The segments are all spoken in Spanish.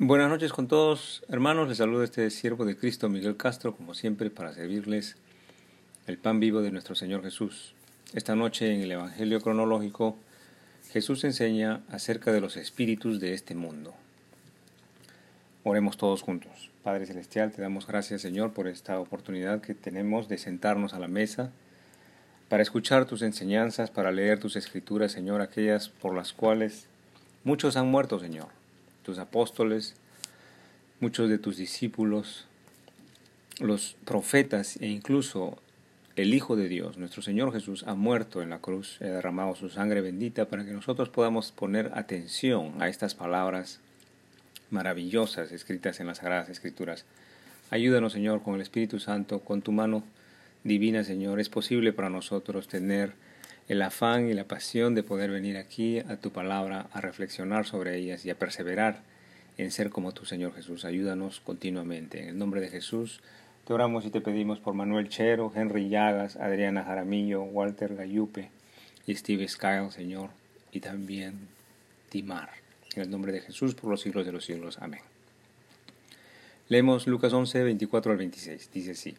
Buenas noches con todos, hermanos. Les saluda este siervo de Cristo, Miguel Castro, como siempre, para servirles el pan vivo de nuestro Señor Jesús. Esta noche, en el Evangelio cronológico, Jesús enseña acerca de los espíritus de este mundo. Oremos todos juntos. Padre Celestial, te damos gracias, Señor, por esta oportunidad que tenemos de sentarnos a la mesa para escuchar tus enseñanzas, para leer tus escrituras, Señor, aquellas por las cuales muchos han muerto, Señor. Tus apóstoles, muchos de tus discípulos, los profetas e incluso el Hijo de Dios, nuestro Señor Jesús, ha muerto en la cruz, ha derramado su sangre bendita para que nosotros podamos poner atención a estas palabras maravillosas escritas en las Sagradas Escrituras. Ayúdanos, Señor, con el Espíritu Santo, con tu mano divina, Señor. Es posible para nosotros tener el afán y la pasión de poder venir aquí a tu palabra, a reflexionar sobre ellas y a perseverar en ser como tú, Señor Jesús. Ayúdanos continuamente. En el nombre de Jesús te oramos y te pedimos por Manuel Chero, Henry Llagas, Adriana Jaramillo, Walter Gallupe y Steve Skyle, Señor, y también Timar. En el nombre de Jesús, por los siglos de los siglos. Amén. Leemos Lucas 11, 24 al 26. Dice así.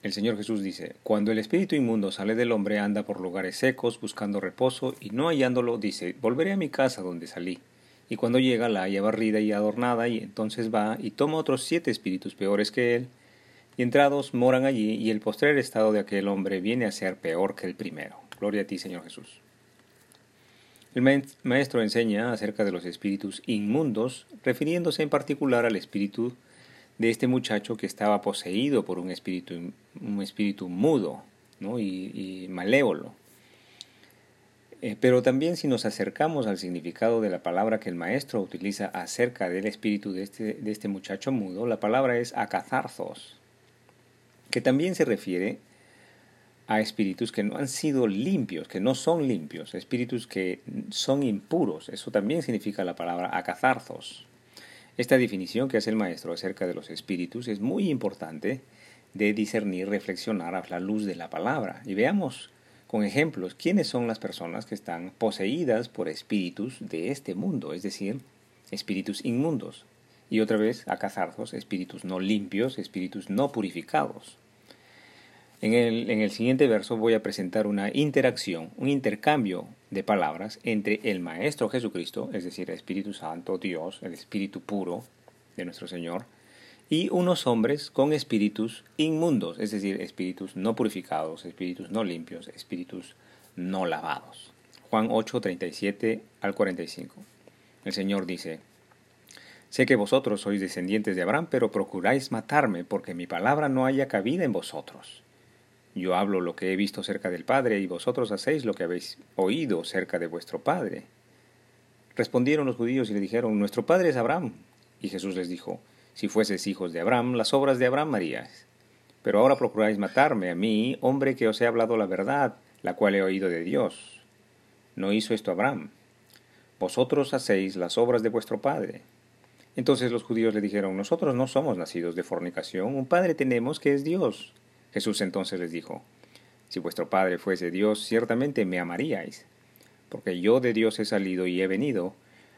El Señor Jesús dice: cuando el espíritu inmundo sale del hombre, anda por lugares secos, buscando reposo, y no hallándolo, dice: volveré a mi casa donde salí. Y cuando llega, la halla barrida y adornada, y entonces va, y toma otros 7 espíritus peores que él, y entrados moran allí, y el postrer estado de aquel hombre viene a ser peor que el primero. Gloria a ti, Señor Jesús. El Maestro enseña acerca de los espíritus inmundos, refiriéndose en particular al espíritu de este muchacho que estaba poseído por un espíritu mudo, ¿no? y malévolo. Pero también, si nos acercamos al significado de la palabra que el Maestro utiliza acerca del espíritu de este muchacho mudo, la palabra es acazarzos, que también se refiere a espíritus que no han sido limpios, que no son limpios, espíritus que son impuros. Eso también significa la palabra acazarzos. Esta definición que hace el Maestro acerca de los espíritus es muy importante de discernir, reflexionar a la luz de la palabra. Y veamos con ejemplos quiénes son las personas que están poseídas por espíritus de este mundo, es decir, espíritus inmundos. Y otra vez, acazarzos, espíritus no limpios, espíritus no purificados. En el siguiente verso voy a presentar una interacción, un intercambio de palabras entre el Maestro Jesucristo, es decir, el Espíritu Santo, Dios, el Espíritu puro de nuestro Señor, y unos hombres con espíritus inmundos, es decir, espíritus no purificados, espíritus no limpios, espíritus no lavados. Juan 8, 37 al 45. El Señor dice: sé que vosotros sois descendientes de Abraham, pero procuráis matarme, porque mi palabra no haya cabida en vosotros. Yo hablo lo que he visto cerca del Padre, y vosotros hacéis lo que habéis oído cerca de vuestro Padre. Respondieron los judíos y le dijeron: nuestro Padre es Abraham. Y Jesús les dijo: si fueseis hijos de Abraham, las obras de Abraham haríais. Pero ahora procuráis matarme a mí, hombre que os he hablado la verdad, la cual he oído de Dios. No hizo esto Abraham. Vosotros hacéis las obras de vuestro Padre. Entonces los judíos le dijeron: nosotros no somos nacidos de fornicación, un Padre tenemos que es Dios. Jesús entonces les dijo: si vuestro Padre fuese Dios, ciertamente me amaríais, porque yo de Dios he salido y he venido,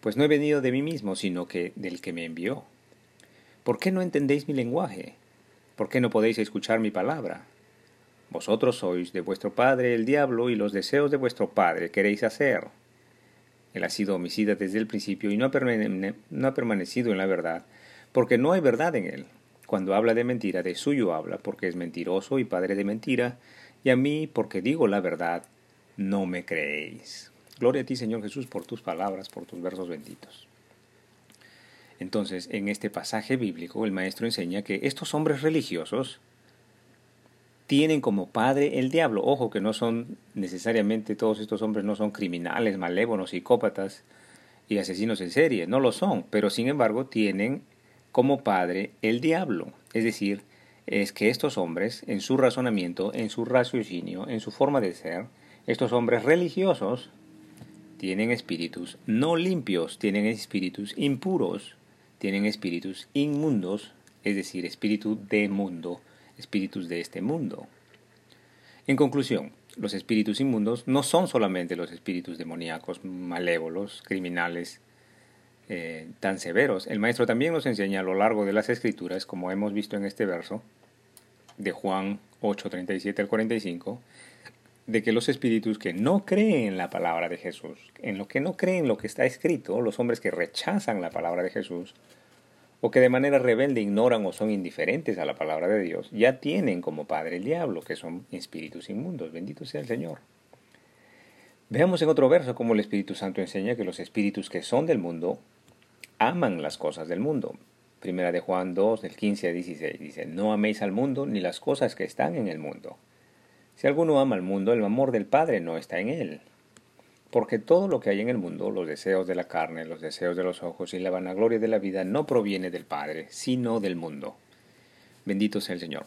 pues no he venido de mí mismo, sino que del que me envió. ¿Por qué no entendéis mi lenguaje? ¿Por qué no podéis escuchar mi palabra? Vosotros sois de vuestro padre el diablo, y los deseos de vuestro padre queréis hacer. Él ha sido homicida desde el principio y no ha permanecido en la verdad, porque no hay verdad en él. Cuando habla de mentira, de suyo habla, porque es mentiroso y padre de mentira, y a mí, porque digo la verdad, no me creéis. Gloria a ti, Señor Jesús, por tus palabras, por tus versos benditos. Entonces, en este pasaje bíblico, el Maestro enseña que estos hombres religiosos tienen como padre el diablo. Ojo, que no son necesariamente todos estos hombres, no son criminales, malévolos, psicópatas y asesinos en serie. No lo son, pero sin embargo tienen como padre el diablo. Es decir, es que estos hombres, en su razonamiento, en su raciocinio, en su forma de ser, estos hombres religiosos tienen espíritus no limpios, tienen espíritus impuros, tienen espíritus inmundos, es decir, espíritu de mundo, espíritus de este mundo. En conclusión, los espíritus inmundos no son solamente los espíritus demoníacos, malévolos, criminales, tan severos. El Maestro también nos enseña a lo largo de las Escrituras, como hemos visto en este verso de Juan 8, 37 al 45, de que los espíritus que no creen en la palabra de Jesús, en lo que no creen lo que está escrito, los hombres que rechazan la palabra de Jesús, o que de manera rebelde ignoran o son indiferentes a la palabra de Dios, ya tienen como padre el diablo, que son espíritus inmundos. Bendito sea el Señor. Veamos en otro verso cómo el Espíritu Santo enseña que los espíritus que son del mundo aman las cosas del mundo. Primera de Juan 2, del 15 al 16, dice: No améis al mundo ni las cosas que están en el mundo. Si alguno ama al mundo, el amor del Padre no está en él. Porque todo lo que hay en el mundo, los deseos de la carne, los deseos de los ojos y la vanagloria de la vida, no proviene del Padre, sino del mundo. Bendito sea el Señor.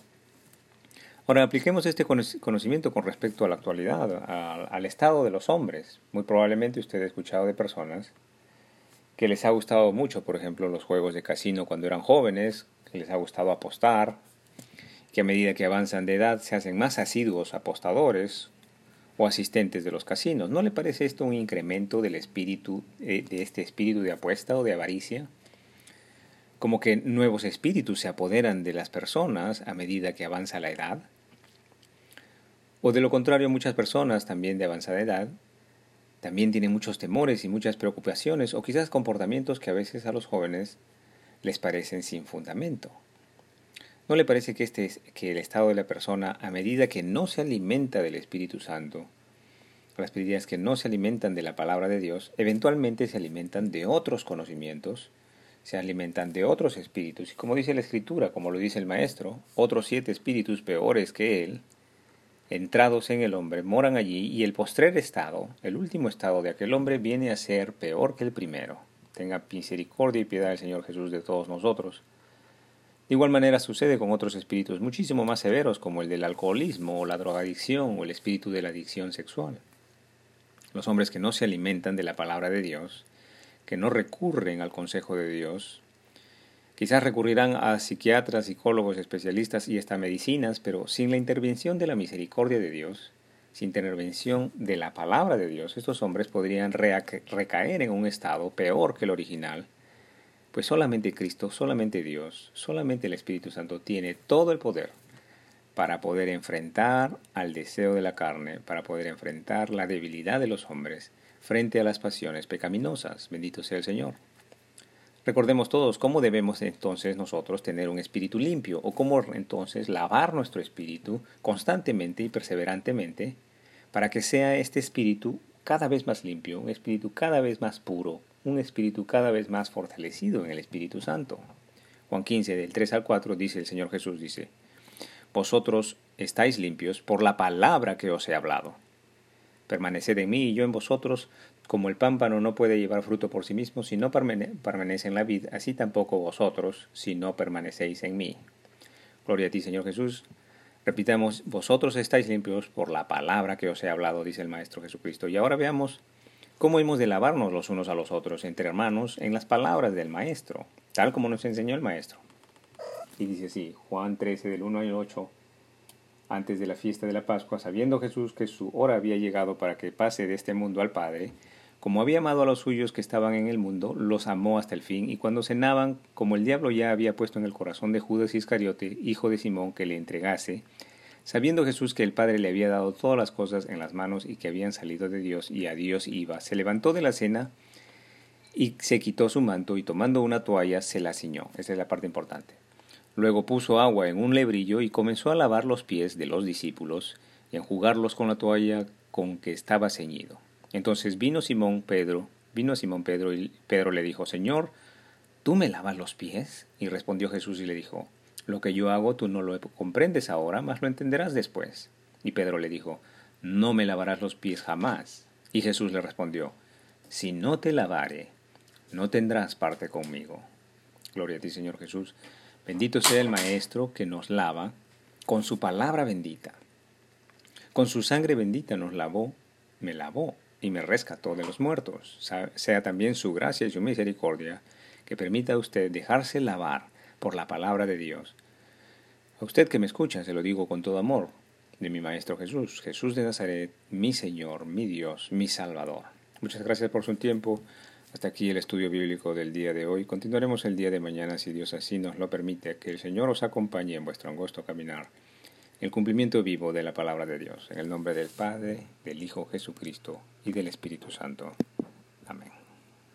Ahora, apliquemos este conocimiento con respecto a la actualidad, al estado de los hombres. Muy probablemente usted ha escuchado de personas que les ha gustado mucho, por ejemplo, los juegos de casino cuando eran jóvenes, que les ha gustado apostar, que a medida que avanzan de edad se hacen más asiduos apostadores o asistentes de los casinos. ¿No le parece esto un incremento del espíritu, de este espíritu de apuesta o de avaricia? Como que nuevos espíritus se apoderan de las personas a medida que avanza la edad. O de lo contrario, muchas personas también de avanzada edad también tienen muchos temores y muchas preocupaciones, o quizás comportamientos que a veces a los jóvenes les parecen sin fundamento. ¿No le parece que el estado de la persona, a medida que no se alimenta del Espíritu Santo, las personas que no se alimentan de la palabra de Dios, eventualmente se alimentan de otros conocimientos, se alimentan de otros espíritus? Y como dice la Escritura, como lo dice el Maestro, otros 7 espíritus peores que él, entrados en el hombre, moran allí, y el postrer estado, el último estado de aquel hombre, viene a ser peor que el primero. Tenga misericordia y piedad el Señor Jesús de todos nosotros. De igual manera sucede con otros espíritus muchísimo más severos, como el del alcoholismo o la drogadicción o el espíritu de la adicción sexual. Los hombres que no se alimentan de la palabra de Dios, que no recurren al consejo de Dios, quizás recurrirán a psiquiatras, psicólogos, especialistas y hasta medicinas, pero sin la intervención de la misericordia de Dios, sin intervención de la palabra de Dios, estos hombres podrían recaer en un estado peor que el original. Pues solamente Cristo, solamente Dios, solamente el Espíritu Santo tiene todo el poder para poder enfrentar al deseo de la carne, para poder enfrentar la debilidad de los hombres frente a las pasiones pecaminosas. Bendito sea el Señor. Recordemos todos cómo debemos entonces nosotros tener un espíritu limpio, o cómo entonces lavar nuestro espíritu constantemente y perseverantemente para que sea este espíritu cada vez más limpio, un espíritu cada vez más puro, un espíritu cada vez más fortalecido en el Espíritu Santo. Juan 15, del 3 al 4, dice el Señor Jesús, dice: Vosotros estáis limpios por la palabra que os he hablado. Permaneced en mí y yo en vosotros. Como el pámpano no puede llevar fruto por sí mismo si no permanece en la vid, así tampoco vosotros si no permanecéis en mí. Gloria a ti, Señor Jesús. Repitamos: vosotros estáis limpios por la palabra que os he hablado, dice el Maestro Jesucristo. Y ahora veamos cómo hemos de lavarnos los unos a los otros, entre hermanos, en las palabras del Maestro, tal como nos enseñó el Maestro. Y dice así, Juan 13, del 1 al 8, antes de la fiesta de la Pascua, sabiendo Jesús que su hora había llegado para que pase de este mundo al Padre, como había amado a los suyos que estaban en el mundo, los amó hasta el fin, y cuando cenaban, como el diablo ya había puesto en el corazón de Judas Iscariote, hijo de Simón, que le entregase, sabiendo Jesús que el Padre le había dado todas las cosas en las manos y que habían salido de Dios y a Dios iba, se levantó de la cena y se quitó su manto y tomando una toalla se la ciñó. Esa es la parte importante. Luego puso agua en un lebrillo y comenzó a lavar los pies de los discípulos y a enjugarlos con la toalla con que estaba ceñido. Entonces vino a Simón Pedro y Pedro le dijo: Señor, ¿tú me lavas los pies? Y respondió Jesús y le dijo: Lo que yo hago tú no lo comprendes ahora, mas lo entenderás después. Y Pedro le dijo: No me lavarás los pies jamás. Y Jesús le respondió: Si no te lavare, no tendrás parte conmigo. Gloria a ti, Señor Jesús. Bendito sea el Maestro que nos lava con su palabra bendita. Con su sangre bendita nos lavó, me lavó y me rescató de los muertos. Sea también su gracia y su misericordia que permita a usted dejarse lavar por la palabra de Dios. A usted que me escucha, se lo digo con todo amor, de mi Maestro Jesús, Jesús de Nazaret, mi Señor, mi Dios, mi Salvador. Muchas gracias por su tiempo. Hasta aquí el estudio bíblico del día de hoy. Continuaremos el día de mañana, si Dios así nos lo permite. Que el Señor os acompañe en vuestro angosto caminar. El cumplimiento vivo de la palabra de Dios. En el nombre del Padre, del Hijo Jesucristo y del Espíritu Santo.